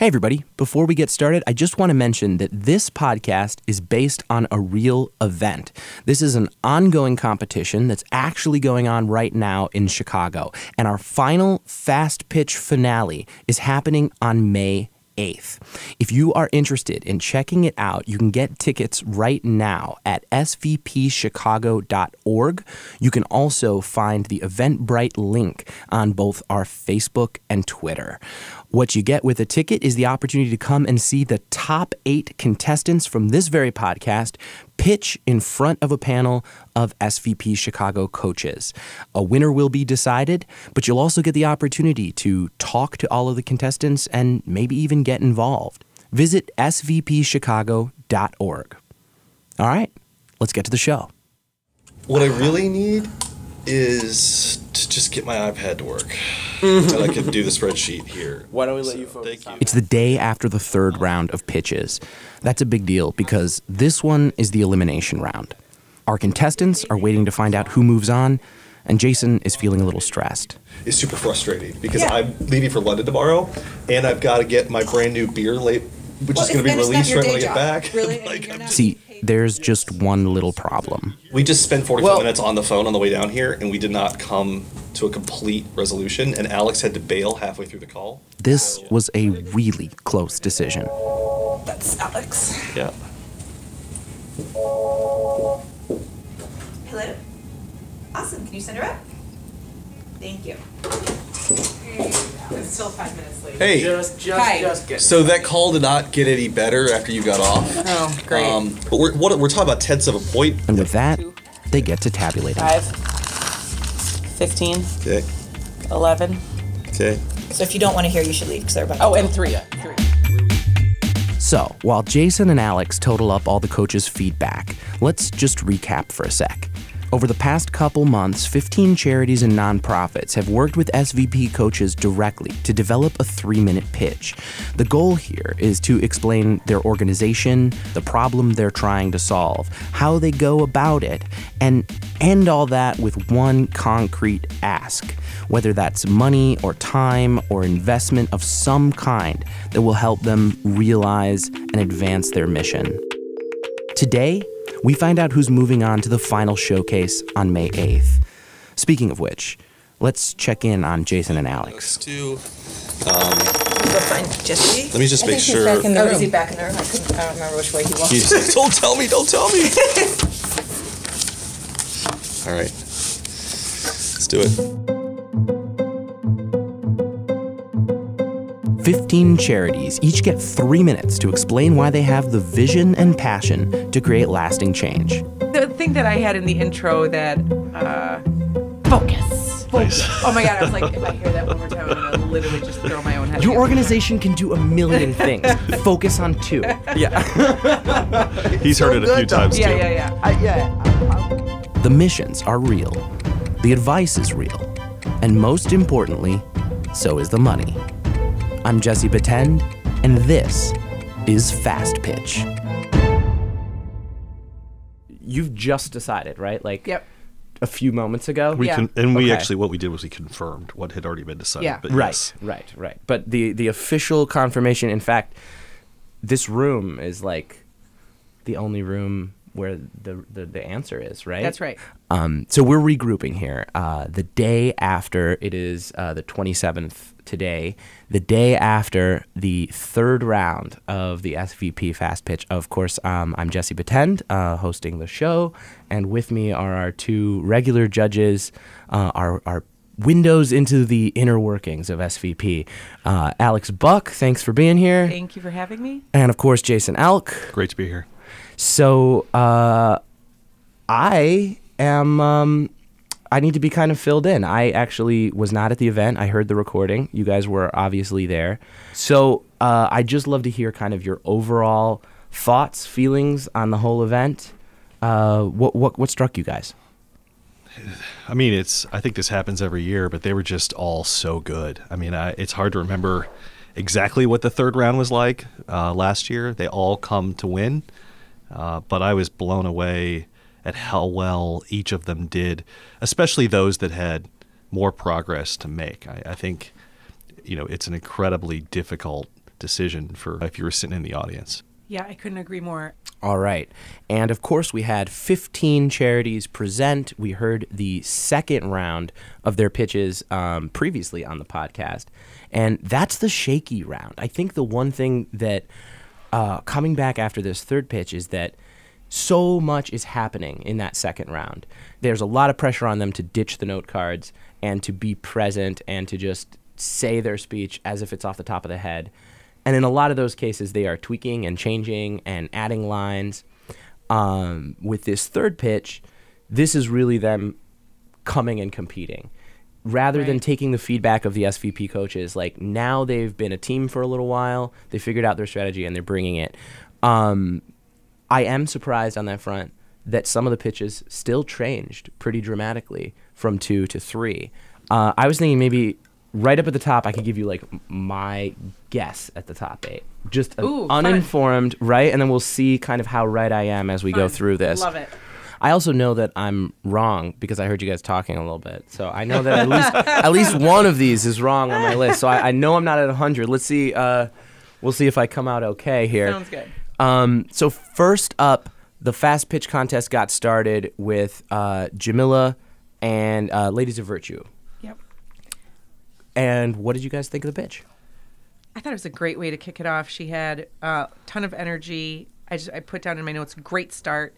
Hey everybody, before we get started, I just want to mention that this podcast is based on a real event. This is an ongoing competition that's actually going on right now in Chicago, and our final Fast Pitch finale is happening on May 8th. If you are interested in checking it out, you can get tickets right now at svpchicago.org. You can also find the Eventbrite link on both our Facebook and Twitter. What you get with a ticket is the opportunity to come and see the top 8 contestants from this very podcast pitch in front of a panel of SVP Chicago coaches. A winner will be decided, but you'll also get the opportunity to talk to all of the contestants and maybe even get involved. Visit svpchicago.org. All right, let's get to the show. What I really need is to just get my iPad to work so I could do the spreadsheet here. Why don't we let you focus on it? It's the day after the third round of pitches. That's a big deal because this one is the elimination round. Our contestants are waiting to find out who moves on, and Jason is feeling a little stressed. It's super frustrating because I'm leaving for London tomorrow, and I've got to get my brand new beer late, which is going to be released right when I get back. Really? See, there's just one little problem. We just spent 45 minutes on the phone on the way down here, and we did not come to a complete resolution, and Alex had to bail halfway through the call. This was a really close decision. That's Alex. Yeah. Hello? Awesome. Can you send her up? Thank you. It's still 5 minutes later. Hey. Just get so that call did not get any better after you got off. Oh, great. But we're talking about tenths of a point. And with that, they get to tabulating. 5. 15. Okay. 11. Okay. So if you don't want to hear, you should leave because everybody. Oh, and 3. Yeah. 3. So, while Jason and Alex total up all the coaches' feedback, let's just recap for a sec. Over the past couple months, 15 charities and nonprofits have worked with SVP coaches directly to develop a 3-minute pitch. The goal here is to explain their organization, the problem they're trying to solve, how they go about it, and end all that with one concrete ask, whether that's money or time or investment of some kind that will help them realize and advance their mission. Today, we find out who's moving on to the final showcase on May 8th. Speaking of which, let's check in on Jason and Alex. Jesse? Let me just make sure. Is he back in the room? I don't remember which way he was. Jesus. Don't tell me. All right. Let's do it. 15 charities each get 3 minutes to explain why they have the vision and passion to create lasting change. The thing that I had in the intro that, focus. Oh my God, I was like, if I hear that one more time, I'm going to literally just throw my own head. Your organization can do a million things. Focus on 2. Yeah. He's heard it a few times, too. The missions are real. The advice is real. And most importantly, so is the money. I'm Jesse Batten, and this is Fast Pitch. You've just decided, right? Yep. A few moments ago? What we did was we confirmed what had already been decided. Yeah. But right. But the official confirmation, in fact, this room is like the only room where the answer is, right? That's right. So we're regrouping here. The day after, it is the 27th today, the day after the third round of the SVP Fast Pitch. Of course, I'm Jesse Batten, hosting the show, and with me are our 2 regular judges, our windows into the inner workings of SVP. Alex Buck, thanks for being here. Thank you for having me. And of course, Jason Elk. Great to be here. So I am, I need to be kind of filled in. I actually was not at the event. I heard the recording. You guys were obviously there. So I'd just love to hear kind of your overall thoughts, feelings on the whole event. What struck you guys? I mean, I think this happens every year, but they were just all so good. I mean, it's hard to remember exactly what the third round was like last year. They all come to win. But I was blown away at how well each of them did, especially those that had more progress to make. I think, it's an incredibly difficult decision for if you were sitting in the audience. Yeah, I couldn't agree more. All right. And of course, we had 15 charities present. We heard the second round of their pitches previously on the podcast. And that's the shaky round. I think the one thing that coming back after this third pitch is that so much is happening in that second round. There's a lot of pressure on them to ditch the note cards and to be present and to just say their speech as if it's off the top of the head. And in a lot of those cases, they are tweaking and changing and adding lines. With this third pitch, this is really them coming and competing. Rather than taking the feedback of the SVP coaches, like now they've been a team for a little while, they figured out their strategy and they're bringing it. I am surprised on that front that some of the pitches still changed pretty dramatically from 2 to 3. I was thinking maybe right up at the top, I could give you like my guess at the top 8. Just uninformed, right? And then we'll see kind of how right I am as we go through this. Love it. I also know that I'm wrong because I heard you guys talking a little bit. So I know that at least one of these is wrong on my list. So I know I'm not at 100. Let's see. We'll see if I come out okay here. Sounds good. So first up, the Fast Pitch contest got started with Jamila and Ladies of Virtue. Yep. And what did you guys think of the pitch? I thought it was a great way to kick it off. She had a ton of energy. I put down in my notes, great start.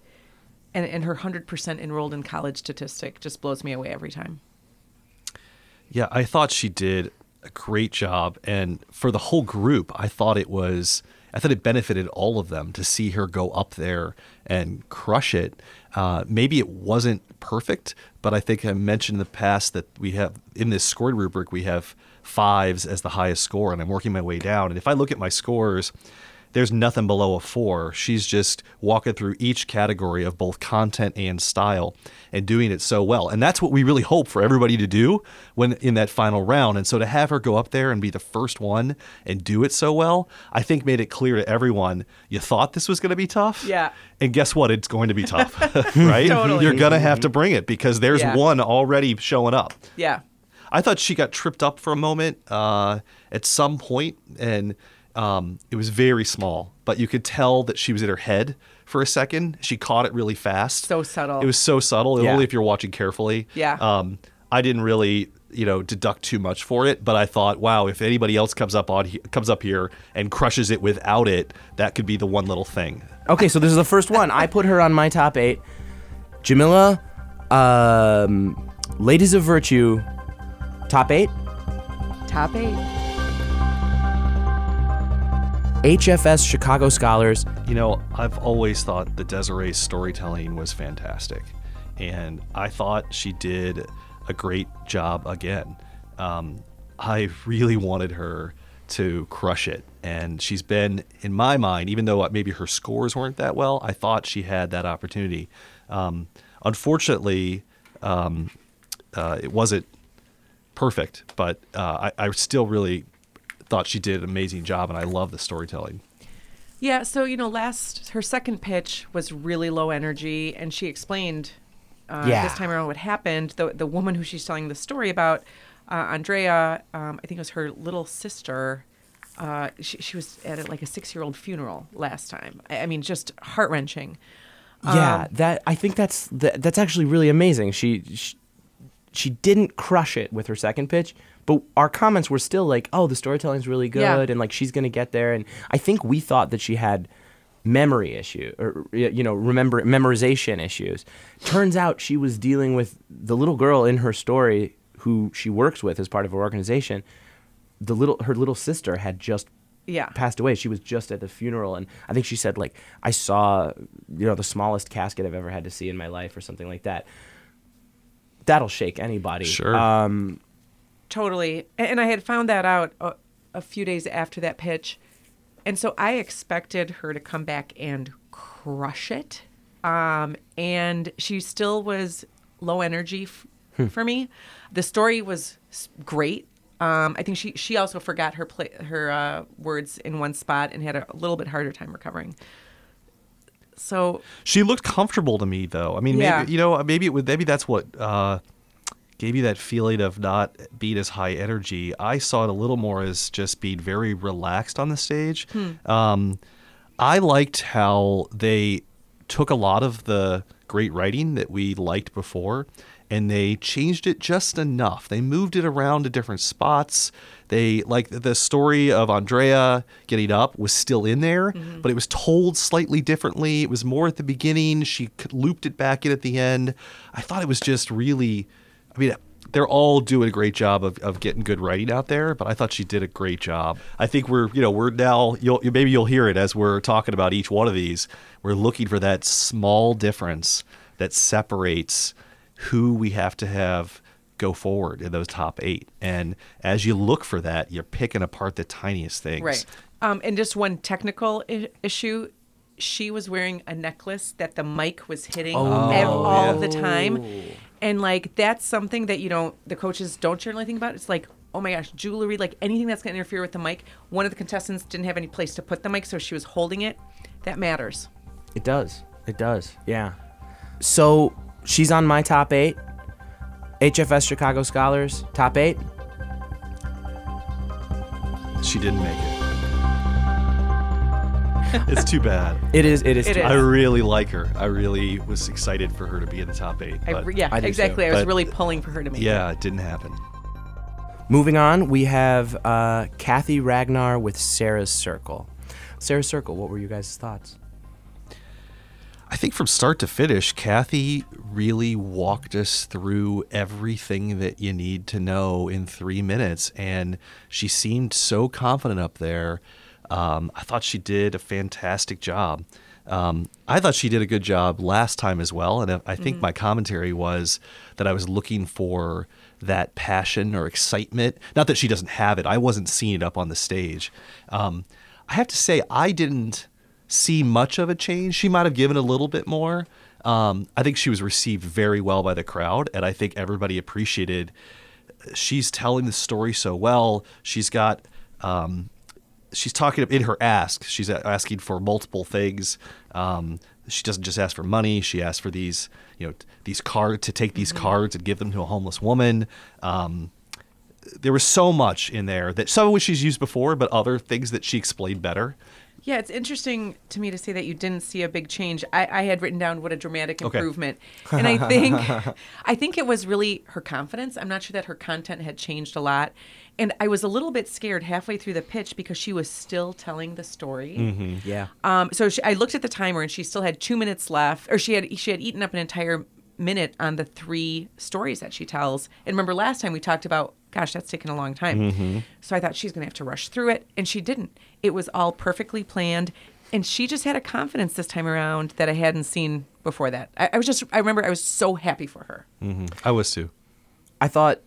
And her 100% enrolled in college statistic just blows me away every time. Yeah, I thought she did a great job. And for the whole group, I thought it benefited all of them to see her go up there and crush it. Maybe it wasn't perfect, but I think I mentioned in the past that we have in this scored rubric, we have 5s as the highest score, and I'm working my way down. And if I look at my scores, there's nothing below a 4. She's just walking through each category of both content and style and doing it so well. And that's what we really hope for everybody to do when in that final round. And so to have her go up there and be the first one and do it so well, I think made it clear to everyone, you thought this was going to be tough? Yeah. And guess what? It's going to be tough, right? Totally. You're going to have to bring it because there's one already showing up. Yeah. I thought she got tripped up for a moment at some point, and it was very small, but you could tell that she was in her head for a second. She caught it really fast. So subtle. It was so subtle, only if you're watching carefully. Yeah. I didn't really, deduct too much for it, but I thought, wow, if anybody else comes up here and crushes it without it, that could be the one little thing. Okay, so this is the first one. I put her on my top 8. Jamila, Ladies of Virtue, top 8? Top 8. HFS Chicago Scholars. I've always thought that Desiree's storytelling was fantastic, and I thought she did a great job again. I really wanted her to crush it, and she's been, in my mind, even though maybe her scores weren't that well, I thought she had that opportunity. Unfortunately, it wasn't perfect, but I still really thought she did an amazing job, and I love the storytelling. Yeah, so her second pitch was really low energy, and she explained this time around what happened. The woman who she's telling the story about, Andrea, I think it was her little sister. She was at a 6-year-old funeral last time. I mean, just heart wrenching. I think that's actually really amazing. She didn't crush it with her second pitch. But our comments were still like, oh, the storytelling's really good, and she's going to get there. And I think we thought that she had memory issue or, memorization issues. Turns out she was dealing with the little girl in her story who she works with as part of her organization. Her little sister had just passed away. She was just at the funeral. And I think she said, I saw, the smallest casket I've ever had to see in my life or something like that. That'll shake anybody. Sure. Totally. And I had found that out a few days after that pitch. And so I expected her to come back and crush it. And she still was low energy for me. The story was great. I think she also forgot her words in one spot and had a little bit harder time recovering. So she looked comfortable to me, though. I mean, maybe that's what gave you that feeling of not being as high energy. I saw it a little more as just being very relaxed on the stage. I liked how they took a lot of the great writing that we liked before, and they changed it just enough. They moved it around to different spots. They, like, the story of Andrea getting up was still in there, but it was told slightly differently. It was more at the beginning. She looped it back in at the end. I thought it was just really, I mean, they're all doing a great job of getting good writing out there, but I thought she did a great job. I think we're now, maybe you'll hear it as we're talking about each one of these. We're looking for that small difference that separates who we have to have go forward in those top eight. And as you look for that, you're picking apart the tiniest things. Right. And just one technical issue. She was wearing a necklace that the mic was hitting all the time. And, like, that's something that the coaches don't generally think about. It's like, oh my gosh, jewelry, like anything that's going to interfere with the mic. One of the contestants didn't have any place to put the mic, so she was holding it. That matters. It does. Yeah. So she's on my top eight. HFS Chicago Scholars, top eight. She didn't make it. It's too bad. It is too bad. I really like her. I really was excited for her to be in the top eight. But I was really pulling for her to make it. Yeah, it didn't happen. Moving on, we have Kathy Ragnar with Sarah's Circle. Sarah's Circle, what were you guys' thoughts? I think from start to finish, Kathy really walked us through everything that you need to know in 3 minutes. And she seemed so confident up there. I thought she did a fantastic job. I thought she did a good job last time as well. And I think my commentary was that I was looking for that passion or excitement. Not that she doesn't have it. I wasn't seeing it up on the stage. I have to say, I didn't see much of a change. She might have given a little bit more. I think she was received very well by the crowd. And I think everybody appreciated she's telling the story so well. She's got... she's talking in her ask. She's asking for multiple things. She doesn't just ask for money. She asks for these, these cards, to take these cards and give them to a homeless woman. There was so much in there, that some of which she's used before, but other things that she explained better. Yeah, it's interesting to me to say that you didn't see a big change. I had written down what a dramatic improvement. Okay. And I think it was really her confidence. I'm not sure that her content had changed a lot. And I was a little bit scared halfway through the pitch because she was still telling the story. Mm-hmm. Yeah. I looked at the timer and she still had 2 minutes left, or she had eaten up an entire minute on the three stories that she tells. And remember last time we talked about, gosh, that's taken a long time. Mm-hmm. So I thought she's going to have to rush through it, and she didn't. It was all perfectly planned, and she just had a confidence this time around that I hadn't seen before that. I remember I was so happy for her. Mm-hmm. I was too. I thought,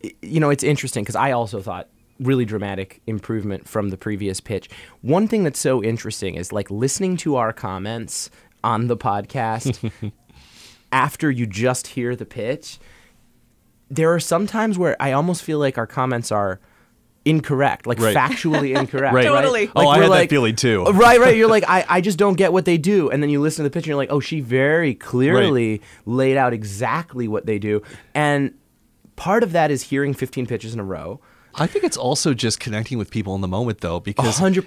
it's interesting because I also thought really dramatic improvement from the previous pitch. One thing that's so interesting is, like, listening to our comments on the podcast after you just hear the pitch. There are some times where I almost feel like our comments are incorrect, like factually incorrect. Right. Totally. Right? Like, I had that feeling too. Right. You're like, I just don't get what they do. And then you listen to the pitch and you're like, oh, she very clearly laid out exactly what they do. And part of that is hearing 15 pitches in a row. I think it's also just connecting with people in the moment, though, because 100%.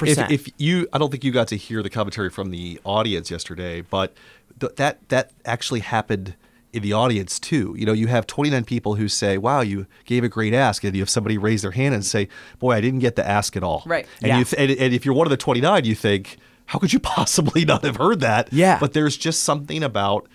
I don't think you got to hear the commentary from the audience yesterday, but that actually happened in the audience too. You have 29 people who say, wow, you gave a great ask. And you have somebody raise their hand and say, boy, I didn't get the ask at all. Right. And, and if you're one of the 29, you think, how could you possibly not have heard that? Yeah. But there's just something about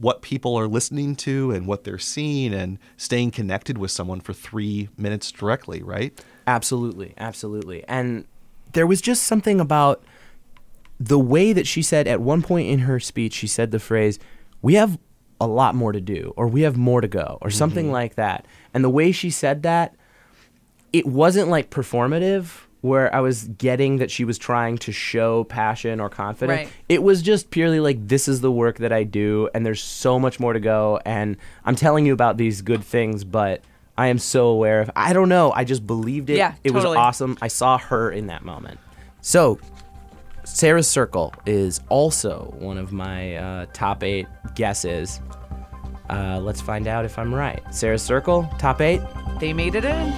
what people are listening to and what they're seeing and staying connected with someone for 3 minutes directly, right? Absolutely. And there was just something about the way that she said, at one point in her speech, she said the phrase, we have a lot more to do, or we have more to go, or something like that. And the way she said that, it wasn't like performative where I was getting that she was trying to show passion or confidence. Right. It was just purely like, this is the work that I do, and there's so much more to go, and I'm telling you about these good things, but I am so aware of, I don't know, I just believed it. Yeah, it was awesome. I saw her in that moment. So Sarah's Circle is also one of my top eight guesses. Let's find out if I'm right. Sarah's Circle, top 8. They made it in.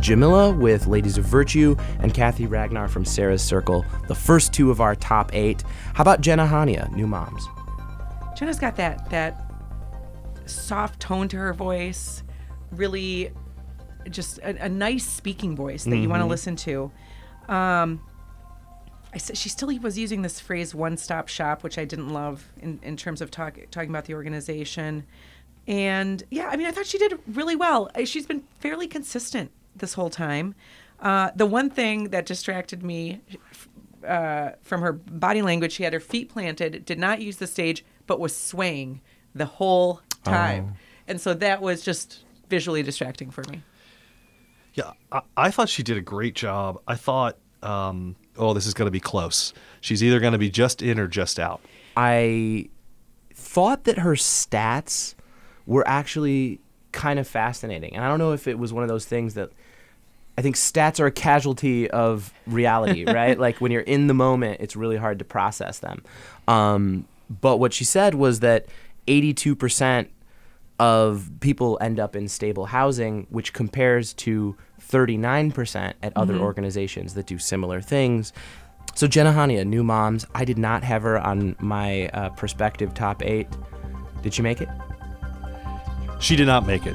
Jamila with Ladies of Virtue and Kathy Ragnar from Sarah's Circle, the first two of our top 8. How about Jenna Hania, New Moms? Jenna's got that soft tone to her voice, really just a nice speaking voice that you want to listen to. She still was using this phrase one-stop shop, which I didn't love in terms of talking about the organization. And yeah, I mean, I thought she did really well. She's been fairly consistent this whole time. The one thing that distracted me from her body language, she had her feet planted, did not use the stage, but was swaying the whole time. Oh. And so that was just visually distracting for me. Yeah, I thought she did a great job. I thought, this is going to be close. She's either going to be just in or just out. I thought that her stats were actually kind of fascinating. And I don't know if it was one of those things that I think stats are a casualty of reality, right? Like when you're in the moment, it's really hard to process them. But what she said was that 82% of people end up in stable housing, which compares to 39% at other organizations that do similar things. So Jenna Hania, New Moms, I did not have her on my prospective top 8. Did she make it? She did not make it.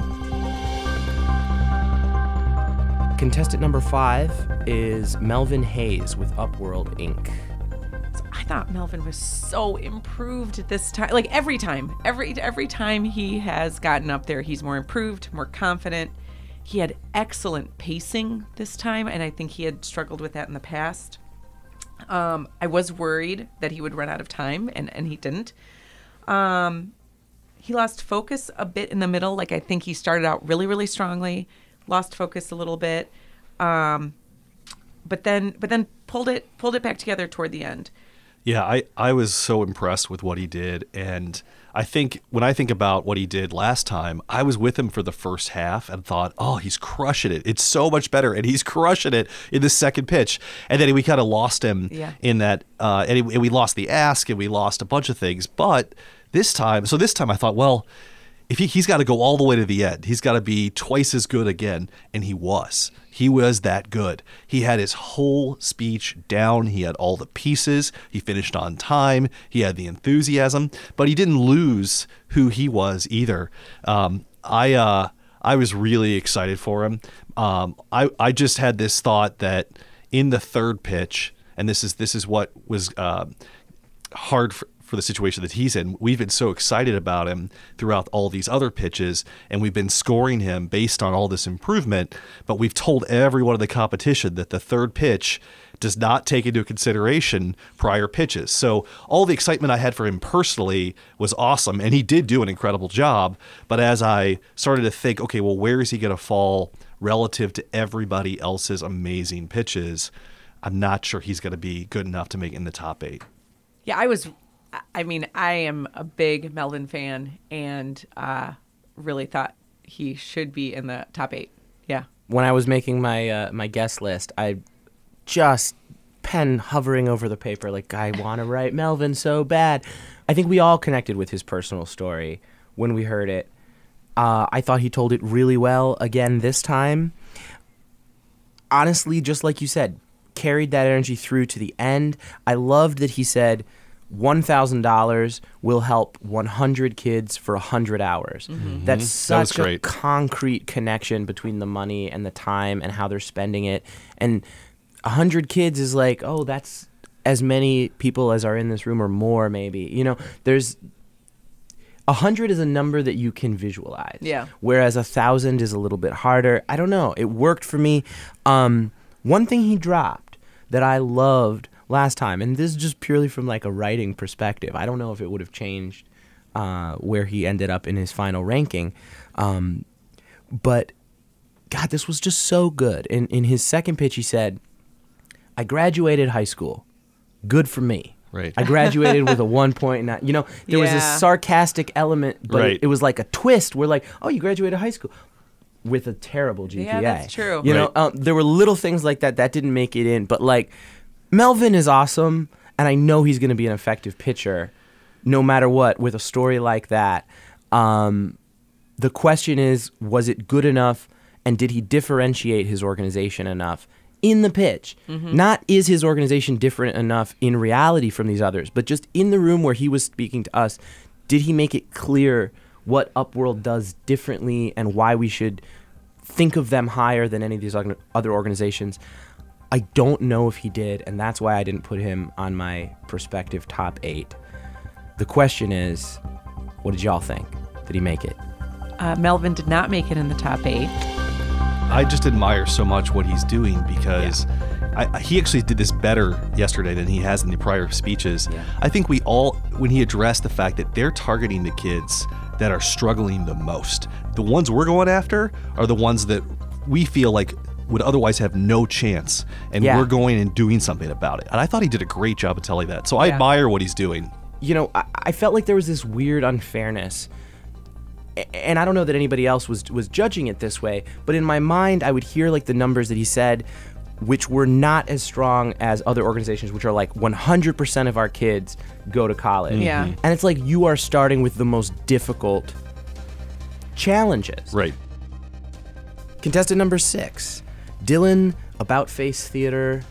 Contestant number 5 is Melvin Hayes with Upworld Inc. I thought Melvin was so improved this time. Like every time, every time he has gotten up there, he's more improved, more confident. He had excellent pacing this time, and I think he had struggled with that in the past. I was worried that he would run out of time, and he didn't. He lost focus a bit in the middle. Like I think he started out really, really strongly, lost focus a little bit, but then pulled it back together toward the end. Yeah, I was so impressed with what he did, and I think when I think about what he did last time, I was with him for the first half and thought, oh, he's crushing it. It's so much better, and he's crushing it in the second pitch. And then we kind of lost him in that, and we lost the ask, and we lost a bunch of things. But this time I thought, well, if he's got to go all the way to the end. He's got to be twice as good again, and he was. He was that good. He had his whole speech down. He had all the pieces. He finished on time. He had the enthusiasm, but he didn't lose who he was either. I was really excited for him. I just had this thought that in the third pitch, and this is what was hard for the situation that he's in. We've been so excited about him throughout all these other pitches, and we've been scoring him based on all this improvement, but we've told everyone in the competition that the third pitch does not take into consideration prior pitches. So all the excitement I had for him personally was awesome, and he did do an incredible job, but as I started to think, okay, well, where is he going to fall relative to everybody else's amazing pitches, I'm not sure he's going to be good enough to make it in the top 8. Yeah, I am a big Melvin fan and really thought he should be in the top 8. Yeah. When I was making my my guest list, I just pen hovering over the paper like, I want to write Melvin so bad. I think we all connected with his personal story when we heard it. I thought he told it really well again this time. Honestly, just like you said, carried that energy through to the end. I loved that he said, $1,000 will help 100 kids for 100 hours. Mm-hmm. That's such a concrete connection between the money and the time and how they're spending it. And 100 kids is like, oh, that's as many people as are in this room or more maybe. You know, there's 100 is a number that you can visualize. Yeah. Whereas 1,000 is a little bit harder. I don't know. It worked for me. One thing he dropped that I loved last time, and this is just purely from like a writing perspective, I don't know if it would have changed where he ended up in his final ranking, but God, this was just so good. In his second pitch, he said, I graduated high school. Good for me. Right. I graduated with a 1.9. You know, there was this sarcastic element, but it was like a twist where like, oh, you graduated high school with a terrible GPA. Yeah, that's true. You know, there were little things like that didn't make it in, but like, Melvin is awesome, and I know he's going to be an effective pitcher. no matter what, with a story like that. The question is, was it good enough, and did he differentiate his organization enough in the pitch? Mm-hmm. Not is his organization different enough in reality from these others, but just in the room where he was speaking to us, did he make it clear what Upworld does differently and why we should think of them higher than any of these other organizations? I don't know if he did, and that's why I didn't put him on my prospective top 8. The question is, what did y'all think? Did he make it? Melvin did not make it in the top 8. I just admire so much what he's doing, because he actually did this better yesterday than he has in the prior speeches. Yeah. I think we all, when he addressed the fact that they're targeting the kids that are struggling the most, the ones we're going after are the ones that we feel like would otherwise have no chance, and we're going and doing something about it. And I thought he did a great job of telling that. So I admire what he's doing. You know, I felt like there was this weird unfairness. And I don't know that anybody else was judging it this way, but in my mind, I would hear like the numbers that he said, which were not as strong as other organizations, which are like 100% of our kids go to college. Yeah. Mm-hmm. And it's like, you are starting with the most difficult challenges. Right. Contestant number 6, Dylan, About Face Theater.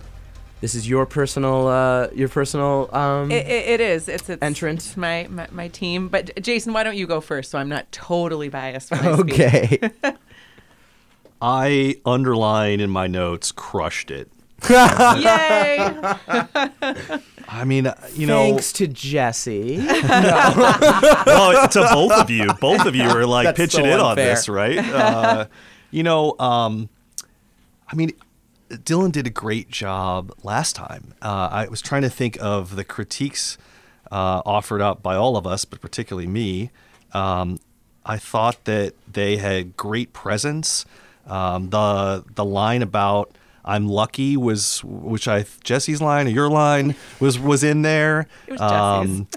This is your personal, It is. It's entrance. It's my team. But Jason, why don't you go first, so I'm not totally biased when I speak. Okay. I underline in my notes, crushed it. Yay! I mean, you know. Thanks to Jesse. Well, to both of you. Both of you are like that's pitching so in on this, right? I mean, Dylan did a great job last time. I was trying to think of the critiques offered up by all of us, but particularly me. I thought that they had great presence. The line about "I'm lucky" Jesse's line or your line was in there. It was Jesse's.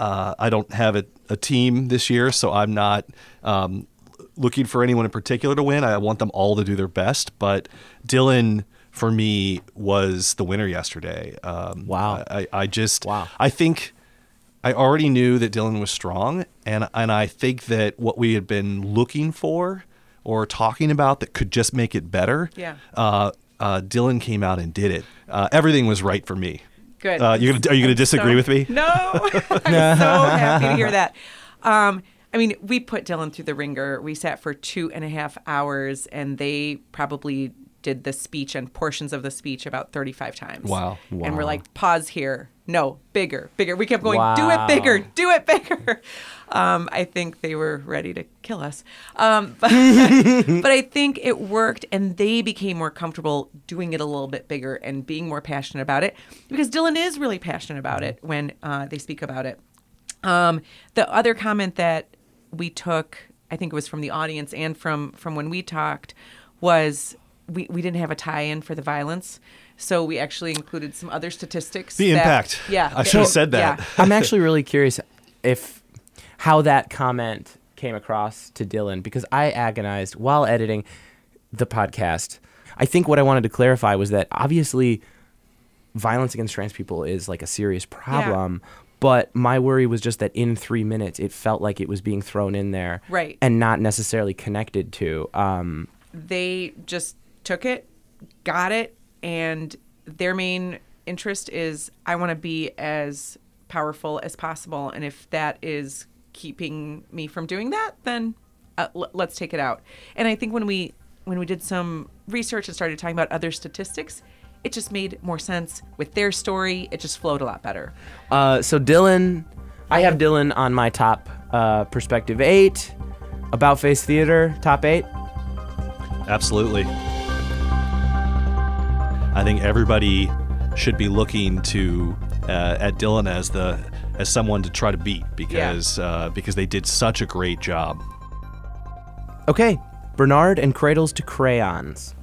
I don't have a team this year, so I'm not looking for anyone in particular to win. I want them all to do their best, but Dylan for me was the winner yesterday. Wow! I just I think I already knew that Dylan was strong, and I think that what we had been looking for or talking about that could just make it better. Yeah. Dylan came out and did it. Everything was right for me. Good. Are you gonna disagree with me? No. I'm so happy to hear that. I mean, we put Dylan through the ringer. We sat for 2.5 hours, and they probably did the speech and portions of the speech about 35 times. Wow. And we're like, pause here. No, bigger. We kept going, do it bigger. I think they were ready to kill us. But I think it worked, and they became more comfortable doing it a little bit bigger and being more passionate about it, because Dylan is really passionate about it when they speak about it. The other comment that we took, I think it was from the audience and from when we talked, was we didn't have a tie-in for the violence. So we actually included some other statistics. The impact. Yeah. I should have said that. Yeah. I'm actually really curious how that comment came across to Dylan, because I agonized while editing the podcast. I think what I wanted to clarify was that obviously violence against trans people is like a serious problem. Yeah. But my worry was just that in 3 minutes, it felt like it was being thrown in there and not necessarily connected to. They just took it, got it, and their main interest is, I want to be as powerful as possible. And if that is keeping me from doing that, then let's take it out. And I think when we did some research and started talking about other statistics, it just made more sense with their story. It just flowed a lot better. So Dylan, I have Dylan on my top perspective 8. About Face Theater, top 8? Absolutely. I think everybody should be looking to at Dylan as someone to try to beat because they did such a great job. Okay, Bernard and Cradles to Crayons.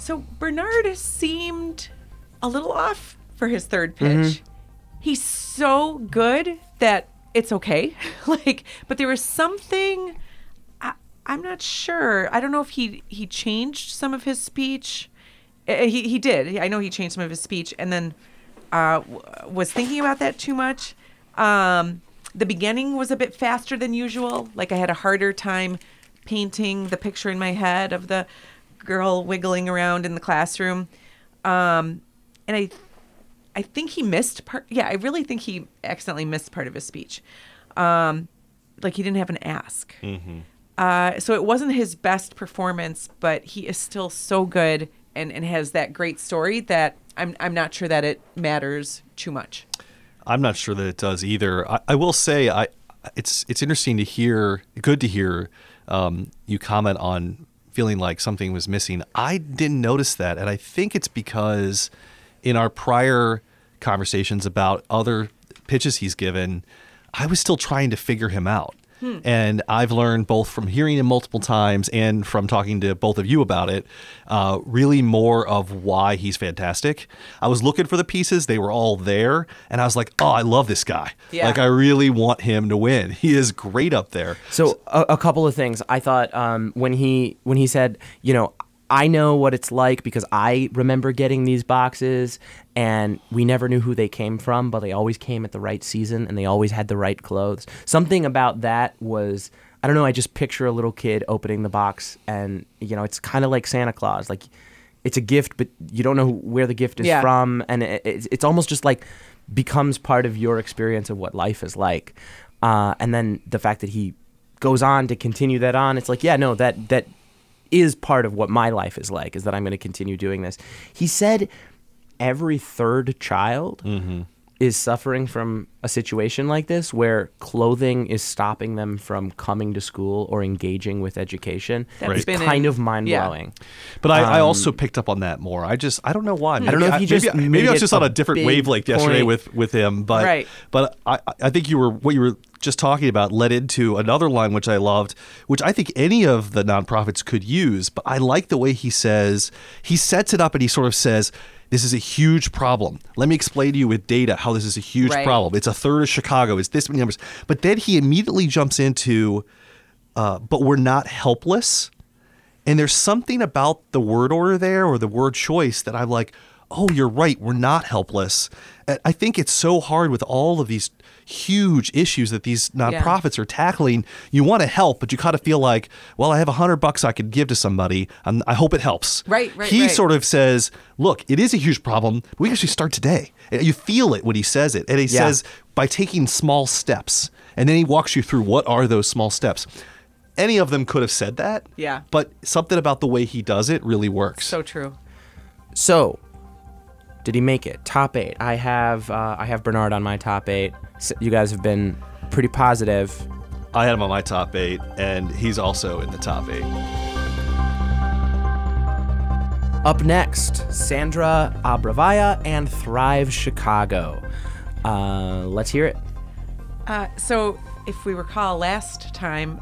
So Bernard seemed a little off for his third pitch. Mm-hmm. He's so good that it's okay. But there was something, I'm not sure. I don't know if he changed some of his speech. He did. I know he changed some of his speech, and then was thinking about that too much. The beginning was a bit faster than usual. Like I had a harder time painting the picture in my head of the girl wiggling around in the classroom. And I think he missed part. Yeah, I really think he accidentally missed part of his speech. Like he didn't have an ask. Mm-hmm. So it wasn't his best performance, but he is still so good and has that great story that I'm not sure that it matters too much. I'm not sure that it does either. I will say it's interesting to hear, good to hear you comment on feeling like something was missing. I didn't notice that, and I think it's because in our prior conversations about other pitches he's given, I was still trying to figure him out. And I've learned both from hearing him multiple times and from talking to both of you about it, really more of why he's fantastic. I was looking for the pieces. They were all there. And I was like, oh, I love this guy. Yeah. Like, I really want him to win. He is great up there. So a couple of things. I thought when he said, you know, I know what it's like because I remember getting these boxes and we never knew who they came from, but they always came at the right season and they always had the right clothes. Something about that was, I don't know, I just picture a little kid opening the box and, you know, it's kind of like Santa Claus. Like, it's a gift, but you don't know where the gift is from. And it's almost just like becomes part of your experience of what life is like. And then the fact that he goes on to continue that on, it's like, yeah, no, that is part of what my life is like, is that I'm going to continue doing this. He said every third child is suffering from a situation like this where clothing is stopping them from coming to school or engaging with education. That's kind of mind-blowing. Yeah. But I also picked up on that more. I don't know why. I don't know if you just maybe I was just on a different wavelength yesterday with him, but I think what you were just talking about led into another line which I loved, which I think any of the nonprofits could use, but I like the way he sets it up and he sort of says, this is a huge problem. Let me explain to you with data how this is a huge problem. It's a third of Chicago. It's this many numbers. But then he immediately jumps into, but we're not helpless. And there's something about the word order there or the word choice that I'm like, oh, you're right. We're not helpless. And I think it's so hard with all of these huge issues that these nonprofits are tackling. You want to help, but you kind of feel like, well, I have $100 I could give to somebody. I hope it helps. He sort of says, look, it is a huge problem. But we can actually start today. You feel it when he says it. And he says, by taking small steps. And then he walks you through what are those small steps. Any of them could have said that. Yeah. But something about the way he does it really works. So true. So did he make it? Top 8. I have Bernard on my top 8. You guys have been pretty positive. I had him on my top 8, and he's also in the top 8. Up next, Sandra Abravaya and Thrive Chicago. Let's hear it. So if we recall last time,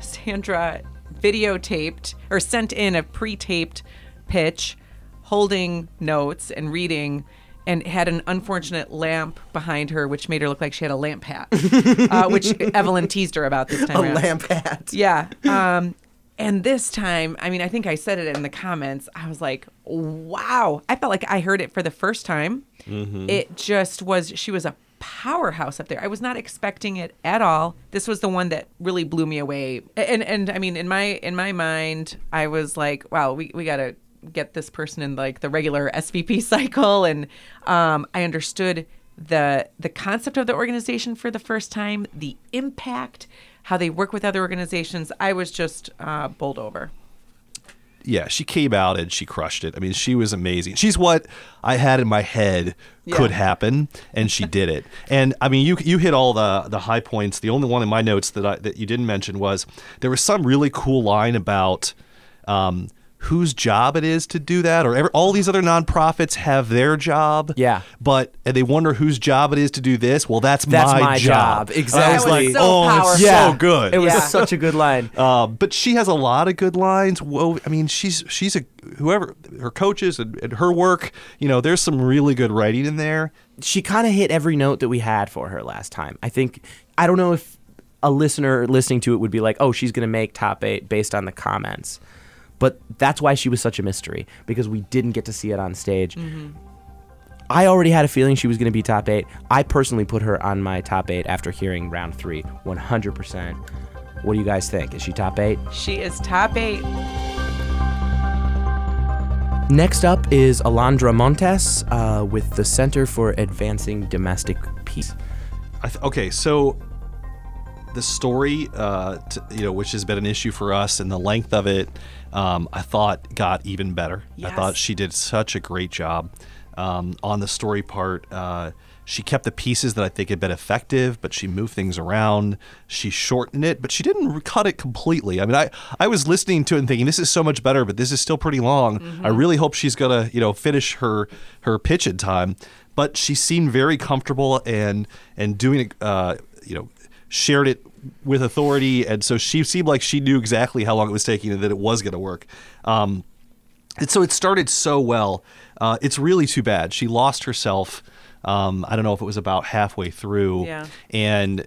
Sandra videotaped or sent in a pre-taped pitch holding notes and reading, and had an unfortunate lamp behind her, which made her look like she had a lamp hat, which Evelyn teased her about this time around. A lamp hat. Yeah. And this time, I mean, I think I said it in the comments. I was like, wow. I felt like I heard it for the first time. Mm-hmm. It just was, she was a powerhouse up there. I was not expecting it at all. This was the one that really blew me away. And I mean, in my mind, I was like, wow, we got to get this person in like the regular SVP cycle. And I understood the concept of the organization for the first time, the impact, how they work with other organizations. I was just bowled over. Yeah, she came out and she crushed it. I mean, she was amazing. She's what I had in my head could happen, and she did it. And I mean, you hit all the high points. The only one in my notes that you didn't mention was there was some really cool line about whose job it is to do that, or all these other nonprofits have their job. Yeah. But and they wonder whose job it is to do this. Well, that's my job. Exactly. I was like, so powerful. It's so good. It was such a good line. But she has a lot of good lines. Whoa, I mean, she's a whoever her coaches and her work. You know, there's some really good writing in there. She kind of hit every note that we had for her last time. I think I don't know if a listener listening to it would be like, oh, she's going to make top 8 based on the comments. But that's why she was such a mystery, because we didn't get to see it on stage. Mm-hmm. I already had a feeling she was going to be top 8. I personally put her on my top 8 after hearing round 3, 100%. What do you guys think? Is she top 8? She is top 8. Next up is Alondra Montes with the Center for Advancing Domestic Peace. Okay, so the story, which has been an issue for us, and the length of it, I thought got even better. Yes. I thought she did such a great job on the story part. She kept the pieces that I think had been effective, but she moved things around. She shortened it, but she didn't cut it completely. I mean, I was listening to it and thinking, this is so much better, but this is still pretty long. Mm-hmm. I really hope she's going to, finish her pitch in time. But she seemed very comfortable and doing it, shared it with authority. And so she seemed like she knew exactly how long it was taking and that it was going to work. And so it started so well. It's really too bad. She lost herself. I don't know if it was about halfway through. Yeah. And,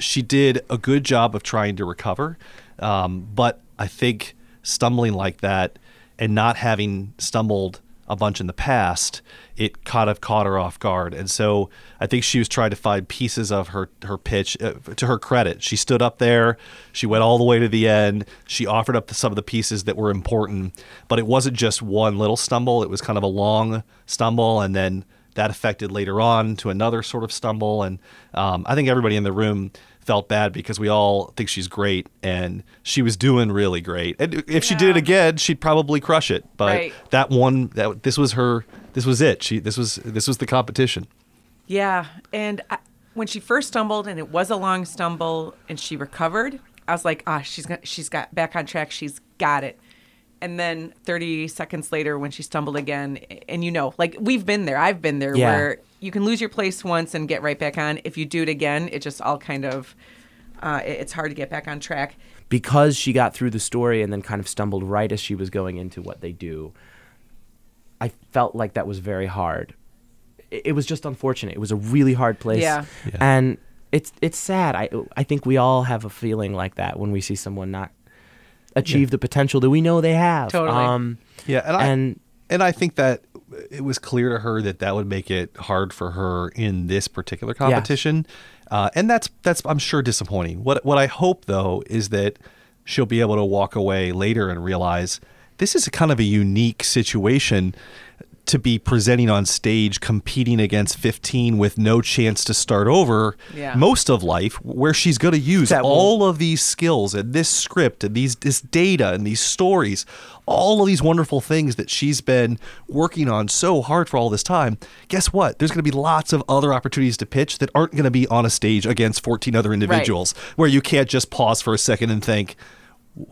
she did a good job of trying to recover. But I think stumbling like that and not having stumbled a bunch in the past, it kind of caught her off guard. And so I think she was trying to find pieces of her pitch. To her credit, she stood up there. She went all the way to the end. She offered up some of the pieces that were important. But it wasn't just one little stumble. It was kind of a long stumble, and then that affected later on to another sort of stumble. And I think everybody in the room felt bad because we all think she's great, and she was doing really great. And if she did it again, she'd probably crush it. But this was it. This was the competition. Yeah. And when she first stumbled, and it was a long stumble, and she recovered, I was like, she's got back on track. She's got it. And then 30 seconds later, when she stumbled again, and we've been there. I've been there where you can lose your place once and get right back on. If you do it again, it just all kind of, it's hard to get back on track. Because she got through the story and then kind of stumbled right as she was going into what they do, I felt like that was very hard. It was just unfortunate. It was a really hard place. Yeah. And it's sad. I think we all have a feeling like that when we see someone not achieve the potential that we know they have. Totally. And I think that it was clear to her that would make it hard for her in this particular competition. Yeah. And that's I'm sure disappointing. What I hope though is that she'll be able to walk away later and realize this is a kind of a unique situation to be presenting on stage, competing against 15 with no chance to start over most of life, where she's going to use all of these skills and this script and this data and these stories, all of these wonderful things that she's been working on so hard for all this time. Guess what? There's going to be lots of other opportunities to pitch that aren't going to be on a stage against 14 other individuals, where you can't just pause for a second and think,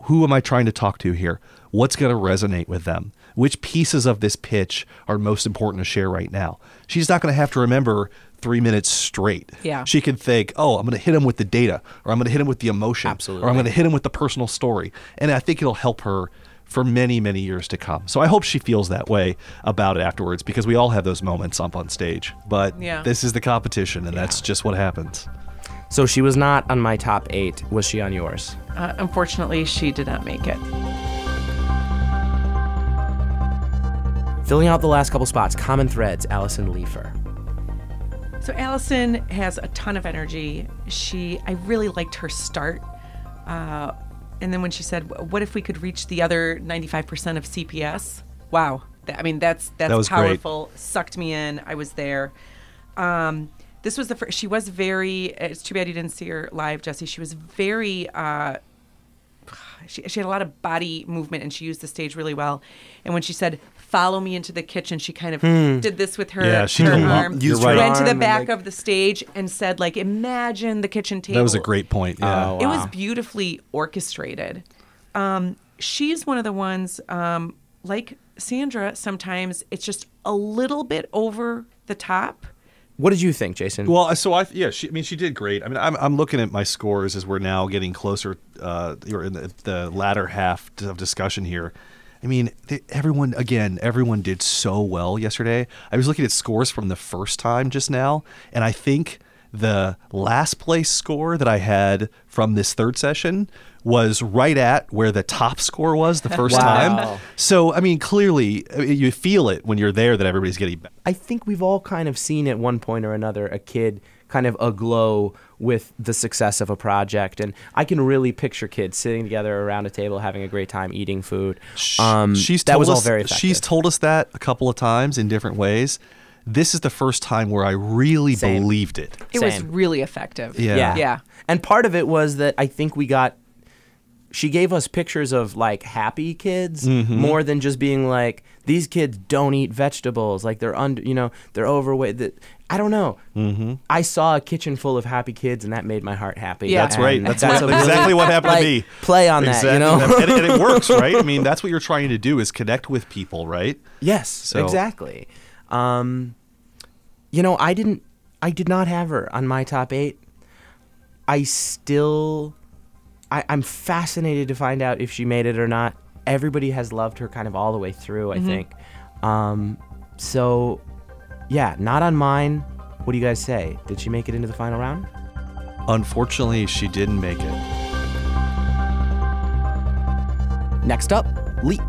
who am I trying to talk to here? What's going to resonate with them? Which pieces of this pitch are most important to share right now? She's not going to have to remember 3 minutes straight. Yeah. She can think, I'm going to hit him with the data, or I'm going to hit him with the emotion, or I'm going to hit him with the personal story. And I think it'll help her for many, many years to come. So I hope she feels that way about it afterwards, because we all have those moments up on stage. But this is the competition, and that's just what happens. So she was not on my top 8. Was she on yours? Unfortunately, she did not make it. Filling out the last couple spots, Common Threads, Allison Leifer. So Allison has a ton of energy. I really liked her start. And then when she said, what if we could reach the other 95% of CPS? Wow. That's powerful. Great. Sucked me in. I was there. This was the first. She was very. It's too bad you didn't see her live, Jesse. She was very. She had a lot of body movement, and she used the stage really well. And when she said, "Follow me into the kitchen," she kind of did this with her arm. She went to the back of the stage and said, "Like, imagine the kitchen table." That was a great point. Yeah. It was beautifully orchestrated. She's one of the ones like Sandra. Sometimes it's just a little bit over the top. What did you think, Jason? Well, she did great. I mean, I'm looking at my scores as we're now getting closer, or in the latter half of discussion here. I mean, everyone did so well yesterday. I was looking at scores from the first time just now, and I think the last place score that I had from this third session was right at where the top score was the first time. So, I mean, clearly you feel it when you're there that everybody's getting better. I think we've all kind of seen at one point or another a kid kind of aglow with the success of a project. And I can really picture kids sitting together around a table, having a great time, eating food. She's told us that a couple of times in different ways. This is the first time where I really believed it. It was really effective. Yeah. And part of it was that I think we got, she gave us pictures of like happy kids more than just being like, these kids don't eat vegetables. Like they're they're overweight. I don't know. I saw a kitchen full of happy kids, and that made my heart happy. Yeah, that's right. That's exactly what happened to me. Play on that, you know? and it works, right? I mean, that's what you're trying to do is connect with people, right? Yes, exactly. You know, I did not have her on my top 8. I'm fascinated to find out if she made it or not. Everybody has loved her kind of all the way through, I think. So... yeah, not on mine. What do you guys say? Did she make it into the final round? Unfortunately, she didn't make it. Next up, Leap.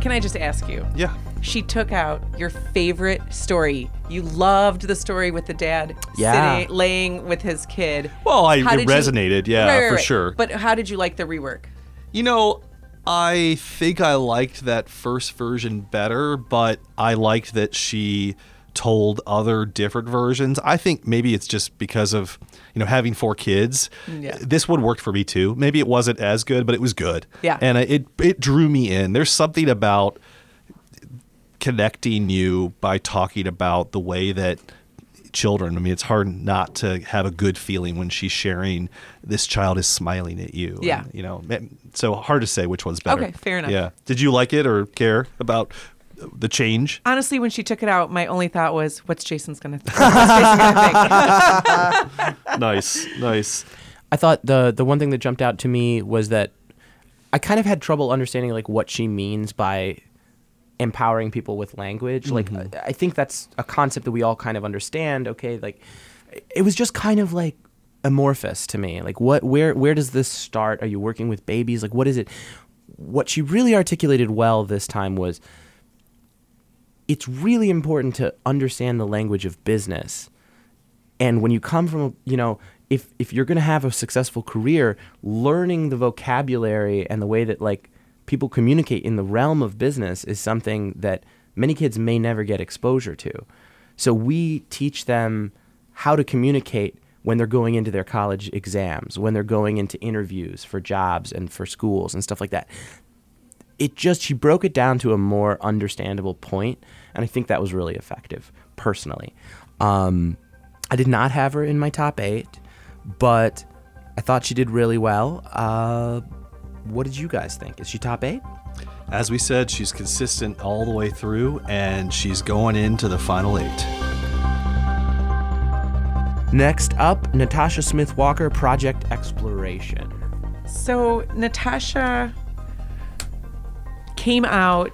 Can I just ask you? Yeah. She took out your favorite story. You loved the story with the dad sitting, laying with his kid. Well, it resonated, sure. But how did you like the rework? You know... I think I liked that first version better, but I liked that she told other different versions. I think maybe it's just because of, having 4 kids. Yeah. This one worked for me too. Maybe it wasn't as good, but it was good. Yeah. And it drew me in. There's something about connecting you by talking about the way that children. I mean, it's hard not to have a good feeling when she's sharing this child is smiling at you. Yeah. And, so hard to say which one's better. Okay, fair enough. Yeah. Did you like it or care about the change? Honestly, when she took it out, my only thought was, what's Jason's going to think? Nice. I thought the one thing that jumped out to me was that I kind of had trouble understanding like what she means by empowering people with language. Like, I think that's a concept that we all kind of understand. Okay, like, it was just kind of like amorphous to me. Like, where does this start? Are you working with babies? Like, what is it? What she really articulated well this time was it's really important to understand the language of business. And when you come from, if you're going to have a successful career, learning the vocabulary and the way that, like, people communicate in the realm of business is something that many kids may never get exposure to. So we teach them how to communicate when they're going into their college exams, when they're going into interviews for jobs and for schools and stuff like that. She broke it down to a more understandable point, and I think that was really effective, personally. I did not have her in my top 8, but I thought she did really well. What did you guys think? Is she top 8? As we said, she's consistent all the way through, and she's going into the final 8. Next up, Natasha Smith-Walker, Project Exploration. So Natasha came out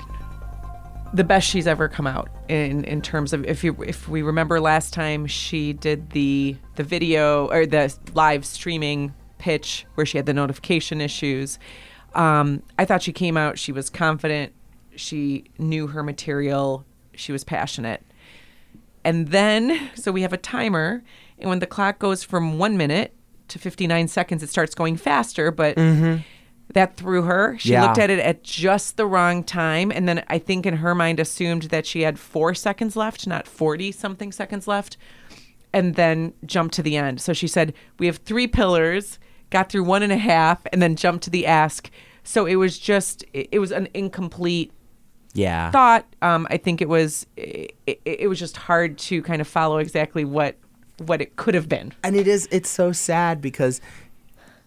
the best she's ever come out in terms of, if we remember last time, she did the video or the live streaming pitch where she had the notification issues. I thought she came out, she was confident, she knew her material, she was passionate. And then, so we have a timer, and when the clock goes from 1 minute to 59 seconds, it starts going faster, but that threw her. She looked at it at just the wrong time, and then I think in her mind assumed that she had 4 seconds left, not 40-something seconds left, and then jumped to the end. So she said, we have 3 pillars, got through 1.5, and then jumped to the ask. So it was just, it was an incomplete thought. I think it was just hard to kind of follow exactly what it could have been. And it's so sad because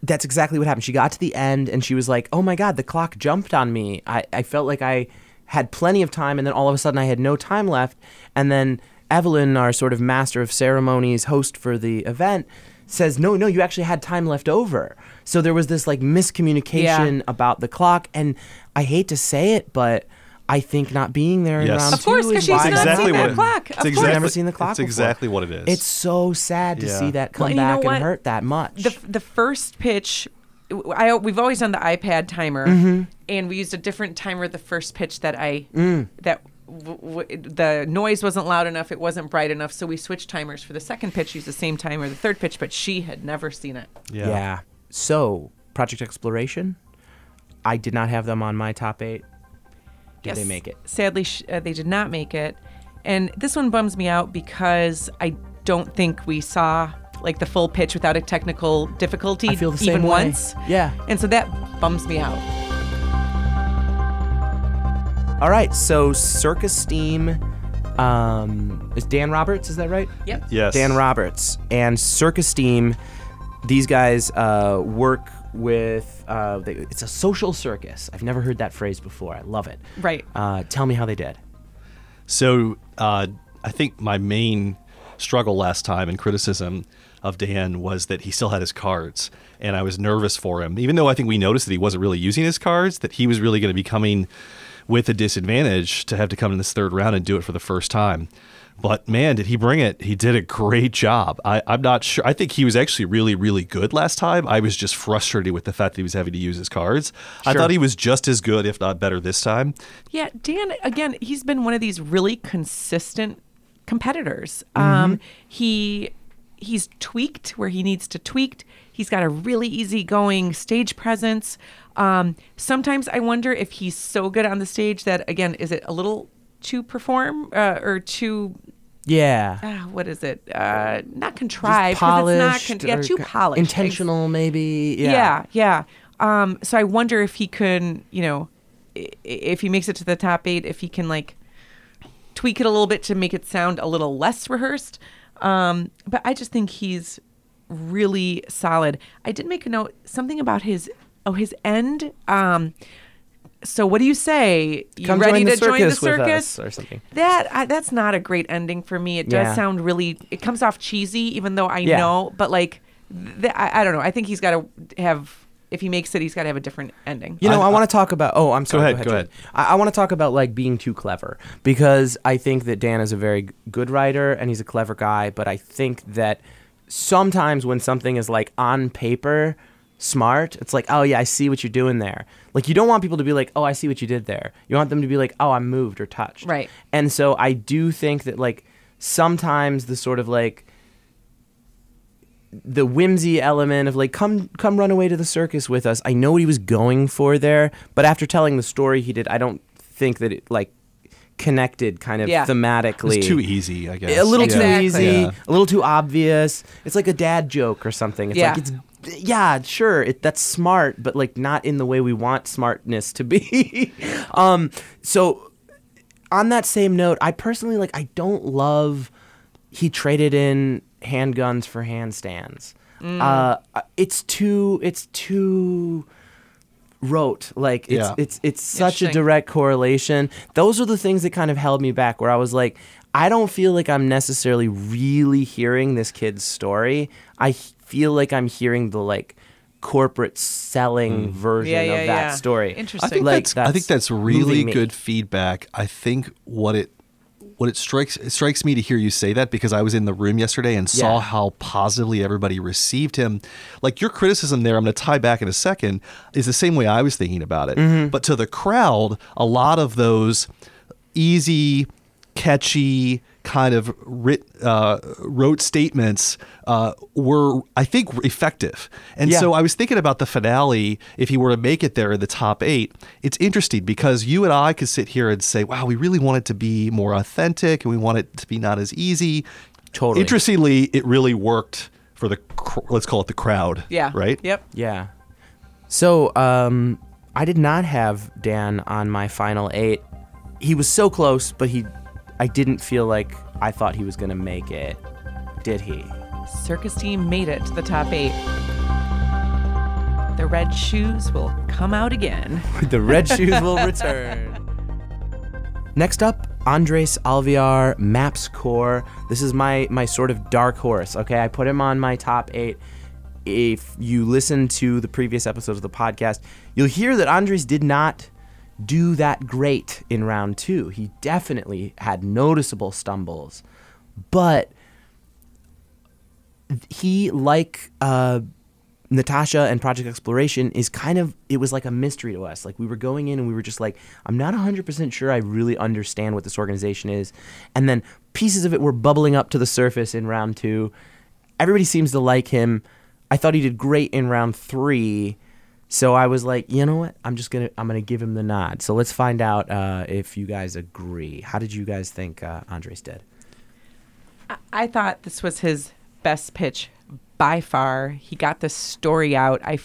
that's exactly what happened. She got to the end and she was like, oh my God, the clock jumped on me. I felt like I had plenty of time, and then all of a sudden I had no time left. And then Evelyn, our sort of master of ceremonies host for the event, says, no, you actually had time left over. So there was this like miscommunication about the clock. And I hate to say it, but I think not being there in round of course, because she's not seen that clock. She's never seen the clock before. That's exactly what it is. It's so sad to see that come back and hurt that much. The first pitch, we've always done the iPad timer, and we used a different timer the first pitch that the noise wasn't loud enough, it wasn't bright enough, so we switched timers for the second pitch, used the same timer the third pitch, but she had never seen it. Yeah. So, Project Exploration, I did not have them on my top 8. Did they make it? Sadly, they did not make it. And this one bums me out because I don't think we saw the full pitch without a technical difficulty even once. Yeah. And so that bums me out. All right, so Circus Steam is Dan Roberts, is that right? Yep. Yes. Dan Roberts and Circus Steam, these guys work with it's a social circus. I've never heard that phrase before. I love it. Right. Tell me how they did. So I think my main struggle last time and criticism of Dan was that he still had his cards, and I was nervous for him. Even though I think we noticed that he wasn't really using his cards, that he was really going to be coming with a disadvantage to have to come in this third round and do it for the first time. But man, did he bring it. He did a great job. I'm not sure. I think he was actually really, really good last time. I was just frustrated with the fact that he was having to use his cards. Sure. I thought he was just as good, if not better, this time. Yeah, Dan, again, he's been one of these really consistent competitors. He's tweaked where he needs to tweak. He's got a really easygoing stage presence. Sometimes I wonder if he's so good on the stage that, again, is it a little to perform or to... Yeah. What is it? Not contrived. Polished. It's not too polished. Intentional, maybe. Yeah. So I wonder if he can, if he makes it to the top 8, if he can, tweak it a little bit to make it sound a little less rehearsed. But I just think he's really solid. I did make a note, something about his end. So what do you say? You come ready to join the circus? Or something. That's not a great ending for me. It does sound really, it comes off cheesy, even though I know, but I don't know. I think he's got to have, if he makes it, he's got to have a different ending. I want to talk about, I'm sorry. Go ahead. I want to talk about being too clever, because I think that Dan is a very good writer and he's a clever guy, but I think that sometimes when something is on paper smart, it's oh yeah, I see what you're doing there. You don't want people to be oh, I see what you did there. You want them to be oh, I'm moved or touched. Right. And so I do think that sometimes the sort of the whimsy element of come run away to the circus with us. I know what he was going for there, but after telling the story he did, I don't think that it connected kind of thematically. It's too easy, I guess. A little too easy, a little too obvious. It's a dad joke or something. It's that's smart, but not in the way we want smartness to be. So on that same note, I personally, I don't love he traded in handguns for handstands. It's too rote. It's such a direct correlation. Those are the things that kind of held me back, where I was I don't feel I'm necessarily really hearing this kid's story. I feel I'm hearing the corporate selling version of that story. Interesting. I think that's really good feedback. I think it strikes me to hear you say that, because I was in the room yesterday and saw how positively everybody received him. Your criticism there, I'm going to tie back in a second, is the same way I was thinking about it. Mm-hmm. But to the crowd, a lot of those easy, catchy, kind of rote statements were, I think, effective. And so I was thinking about the finale, if he were to make it there in the top 8. It's interesting because you and I could sit here and say, wow, we really want it to be more authentic and we want it to be not as easy. Totally. Interestingly, it really worked for the, let's call it the crowd. Yeah. Right? Yep. Yeah. So I did not have Dan on my final 8. He was so close, but I didn't feel I thought he was going to make it. Did he? Circus Team made it to the top 8. The red shoes will come out again. The red shoes will return. Next up, Andres Alvear, Maps Core. This is my sort of dark horse, okay? I put him on my top 8. If you listen to the previous episodes of the podcast, you'll hear that Andres did not do that great in round two. He definitely had noticeable stumbles, but he, like Natasha and Project Exploration, is kind of, it was like a mystery to us. Like, we were going in and we were just like, I'm not 100% sure I really understand what this organization is. And then pieces of it were bubbling up to the surface in round two. Everybody seems to like him. I thought he did great in round three. So I was like, you know what? I'm gonna give him the nod. So let's find out if you guys agree. How did you guys think Andres did? I thought this was his best pitch by far. He got the story out. We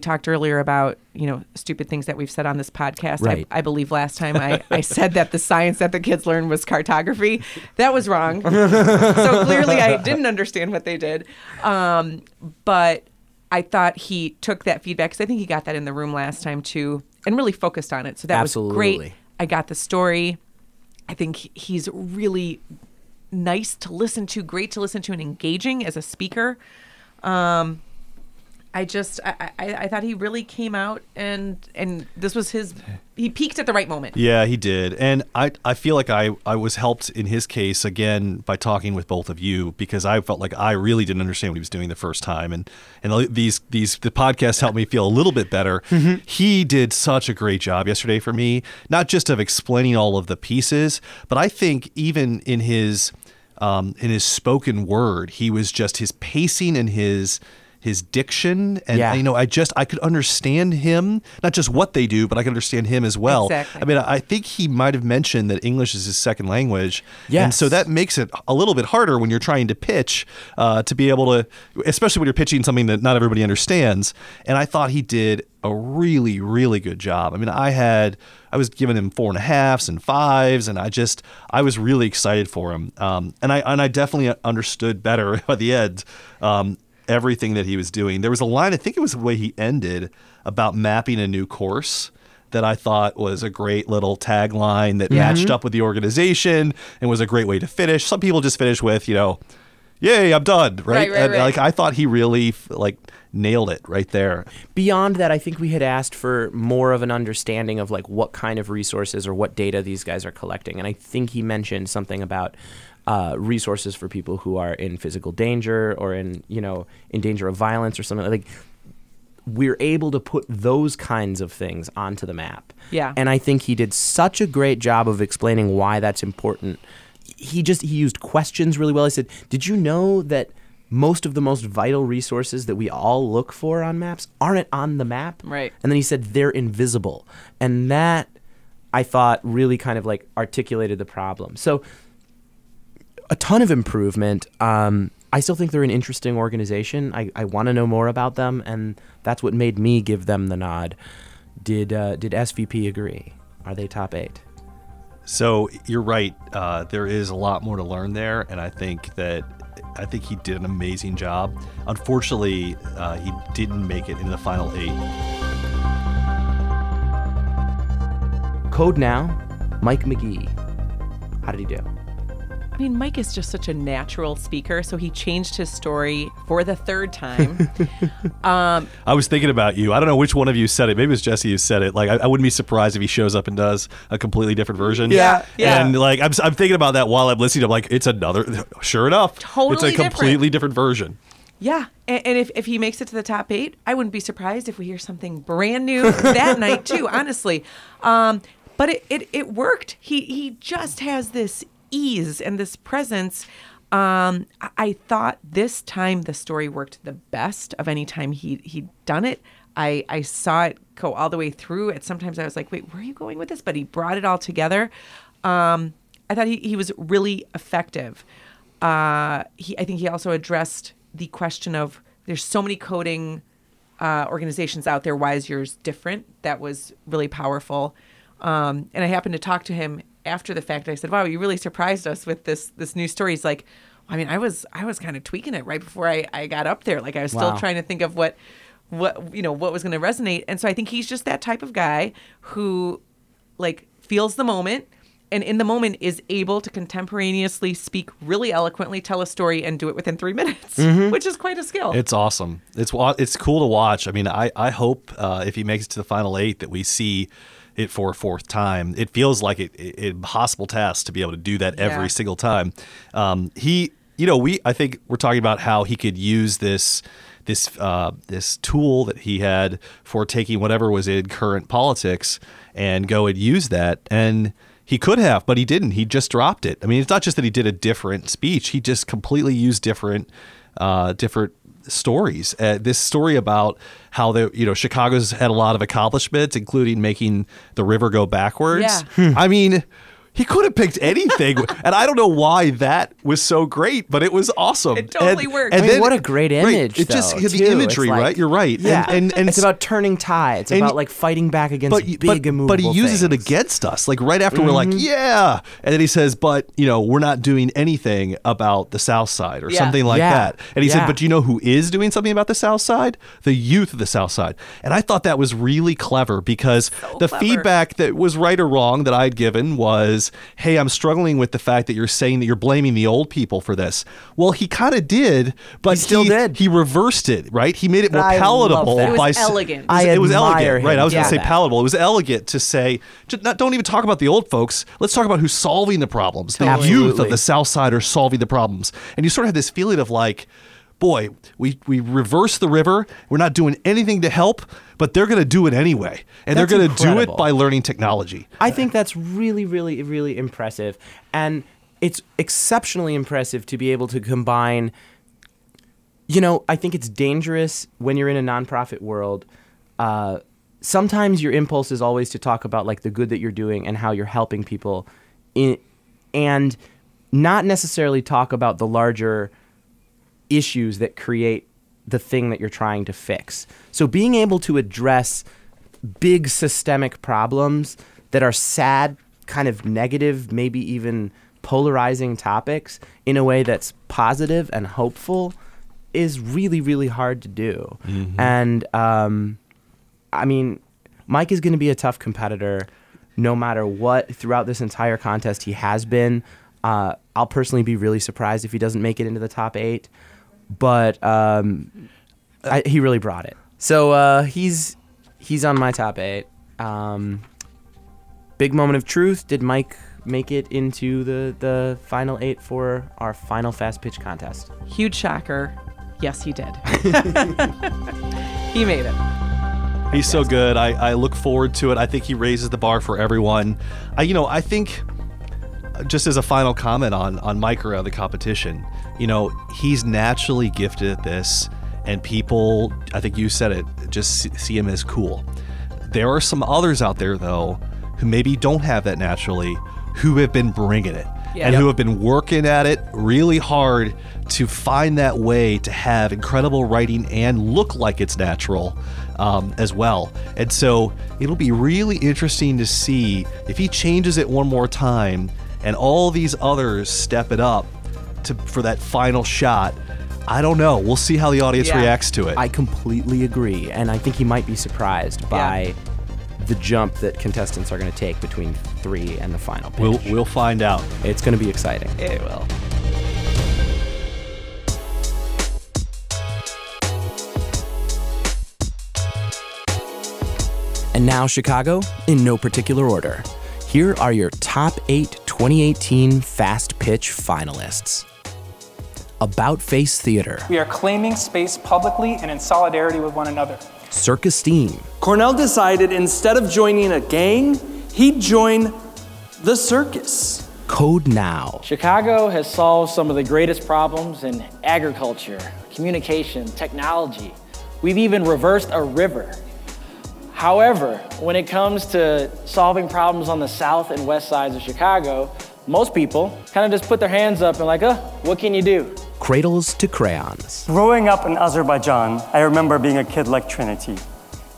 talked earlier about, you know, stupid things that we've said on this podcast. Right. I believe last time I said that the science that the kids learned was cartography. That was wrong. So clearly I didn't understand what they did. But I thought he took that feedback, because I think he got that in the room last time too, and really focused on it. So that Absolutely. Was great. I got the story. I think he's really nice to listen to, great to listen to, and engaging as a speaker. I thought he really came out, and this was his, he peaked at the right moment. Yeah, he did. And I feel like I was helped in his case, again, by talking with both of you, because I felt like I really didn't understand what he was doing the first time. And the podcast helped me feel a little bit better. Mm-hmm. He did such a great job yesterday for me, not just of explaining all of the pieces, but I think even in his spoken word, he was just, his pacing and his diction, and yeah. You know, I could understand him, not just what they do, but I could understand him as well. Exactly. I mean, I think he might have mentioned that English is his second language. Yes. And so that makes it a little bit harder when you're trying to pitch, to be able to, especially when you're pitching something that not everybody understands. And I thought he did a really, really good job. I mean, I was giving him 4.5s and 5s, and I was really excited for him. And I definitely understood better by the end. Everything that he was doing. There was a line, I think it was the way he ended, about mapping a new course that I thought was a great little tagline that matched up with the organization and was a great way to finish. Some people just finish with, you know, yay, I'm done, right? Right. Like, I thought he really nailed it right there. Beyond that, I think we had asked for more of an understanding of like what kind of resources or what data these guys are collecting. And I think he mentioned something about resources for people who are in physical danger or in danger of violence or something. Like, we're able to put those kinds of things onto the map. Yeah. And I think he did such a great job of explaining why that's important. He used questions really well. I said, did you know that most of the most vital resources that we all look for on maps aren't on the map? Right. And then he said, they're invisible. And that, I thought, really kind of like articulated the problem. So, a ton of improvement. I still think they're an interesting organization. I want to know more about them, and that's what made me give them the nod. Did SVP agree? Are they top 8? So you're right. There is a lot more to learn there, and I think he did an amazing job. Unfortunately, he didn't make it in the final 8. Code Now, Mike McGee. How did he do? I mean, Mike is just such a natural speaker, so he changed his story for the third time. I was thinking about you. I don't know which one of you said it. Maybe it was Jesse who said it. Like, I wouldn't be surprised if he shows up and does a completely different version. Yeah. And like, I'm thinking about that while I'm listening. I'm like, it's another. Sure enough, totally it's a completely different version. Yeah, and if he makes it to the top 8, I wouldn't be surprised if we hear something brand new that night too. Honestly, but it worked. He just has this ease and this presence. I thought this time the story worked the best of any time he'd done it. I saw it go all the way through, and sometimes I was like, wait, where are you going with this? But he brought it all together. I thought he was really effective. I think he also addressed the question of there's so many coding organizations out there. Why is yours different? That was really powerful. And I happened to talk to him after the fact. I said, wow, you really surprised us with this new story. He's like, I mean, I was kind of tweaking it right before I got up there. Like, I was still trying to think of what was going to resonate. And so I think he's just that type of guy who like feels the moment, and in the moment is able to contemporaneously speak really eloquently, tell a story, and do it within 3 minutes, mm-hmm. which is quite a skill. It's awesome. It's cool to watch. I mean, I hope if he makes it to the final eight that we see it for a fourth time. It feels like it impossible task to be able to do that every single time. I think we're talking about how he could use this tool that he had for taking whatever was in current politics and go and use that. And he could have, but he didn't. He just dropped it. I mean, it's not just that he did a different speech. He just completely used different stories. This story about how Chicago's had a lot of accomplishments, including making the river go backwards. Yeah. I mean, he could have picked anything, and I don't know why that was so great, but it was awesome. It totally worked. And I mean, what a great image! Right, the imagery, like, right? You're right. Yeah, and it's about turning tides. It's about like fighting back against big immovable things. But he uses it against us, like right after we're like, yeah, and then he says, but we're not doing anything about the South Side or something like that. And he said, but you know who is doing something about the South Side? The youth of the South Side. And I thought that was really clever because feedback that was right or wrong that I had given was, hey, I'm struggling with the fact that you're saying that you're blaming the old people for this. Well, he kind of did, but he still did. He reversed it, right? He made it more palatable. It was elegant. It was elegant, right? I was going to say palatable. It was elegant to say, don't even talk about the old folks. Let's talk about who's solving the problems. Totally. The youth of the South Side are solving the problems. And you sort of had this feeling of like, boy, we reverse the river. We're not doing anything to help, but they're going to do it anyway. And they're going to do it by learning technology. I think that's really, really, really impressive. And it's exceptionally impressive to be able to combine, I think it's dangerous when you're in a nonprofit world. Sometimes your impulse is always to talk about like the good that you're doing and how you're helping people and not necessarily talk about the larger issues that create the thing that you're trying to fix. So being able to address big systemic problems that are sad, kind of negative, maybe even polarizing topics in a way that's positive and hopeful is really, really hard to do. Mm-hmm. And I mean, Mike is going to be a tough competitor no matter what. Throughout this entire contest, he has been. I'll personally be really surprised if he doesn't make it into the top 8. But he really brought it. So he's on my top 8. Big moment of truth. Did Mike make it into the final 8 for our final fast pitch contest? Huge shocker. Yes, he did. He made it. He's so good. I look forward to it. I think he raises the bar for everyone. I think, just as a final comment on Mike around the competition, he's naturally gifted at this, and people, I think you said it, just see him as cool. There are some others out there, though, who maybe don't have that naturally, who have been bringing it and who have been working at it really hard to find that way to have incredible writing and look like it's natural as well. And so it'll be really interesting to see if he changes it one more time and all these others step it up for that final shot. I don't know. We'll see how the audience reacts to it. I completely agree. And I think he might be surprised by the jump that contestants are going to take between 3 and the final pitch. We'll find out. It's going to be exciting. It will. And now Chicago, in no particular order. Here are your top 8 2018 Fast Pitch finalists. About Face Theater. We are claiming space publicly and in solidarity with one another. Circus Steam. Cornell decided instead of joining a gang, he'd join the circus. Code Now. Chicago has solved some of the greatest problems in agriculture, communication, technology. We've even reversed a river. However, when it comes to solving problems on the south and west sides of Chicago, most people kind of just put their hands up and like, what can you do? Cradles to Crayons. Growing up in Azerbaijan, I remember being a kid like Trinity,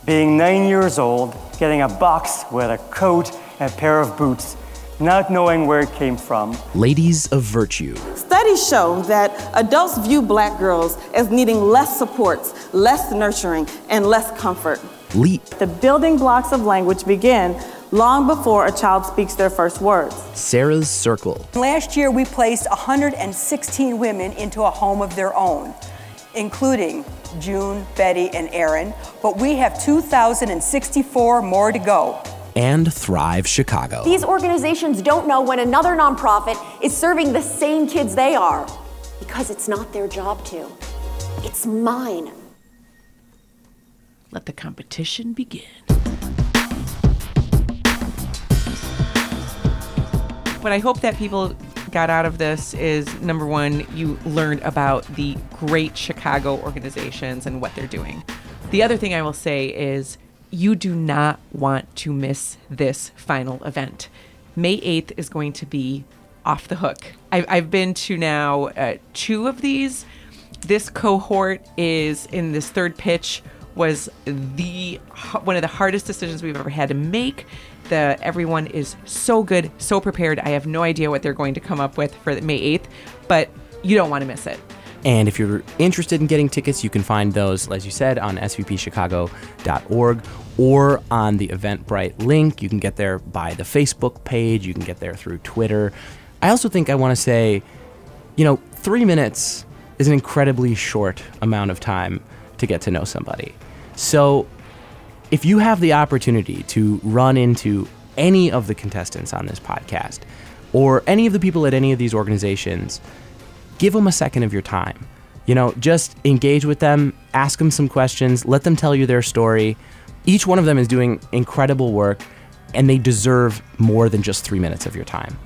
being 9 years old, getting a box with a coat and a pair of boots, not knowing where it came from. Ladies of Virtue. Studies show that adults view Black girls as needing less supports, less nurturing, and less comfort. Leap. The building blocks of language begin long before a child speaks their first words. Sarah's Circle. Last year, we placed 116 women into a home of their own, including June, Betty, and Erin, but we have 2,064 more to go. And Thrive Chicago. These organizations don't know when another nonprofit is serving the same kids they are, because it's not their job to. It's mine. Let the competition begin. What I hope that people got out of this is, number one, you learned about the great Chicago organizations and what they're doing. The other thing I will say is you do not want to miss this final event. May 8th is going to be off the hook. I've been to now two of these. This cohort is in this third pitch was one of the hardest decisions we've ever had to make. Everyone is so good, so prepared. I have no idea what they're going to come up with for May 8th, but you don't want to miss it. And if you're interested in getting tickets, you can find those, as you said, on svpchicago.org or on the Eventbrite link. You can get there by the Facebook page. You can get there through Twitter. I also think I want to say, 3 minutes is an incredibly short amount of time to get to know somebody. So if you have the opportunity to run into any of the contestants on this podcast or any of the people at any of these organizations, give them a second of your time. Just engage with them, ask them some questions, let them tell you their story. Each one of them is doing incredible work, and they deserve more than just 3 minutes of your time.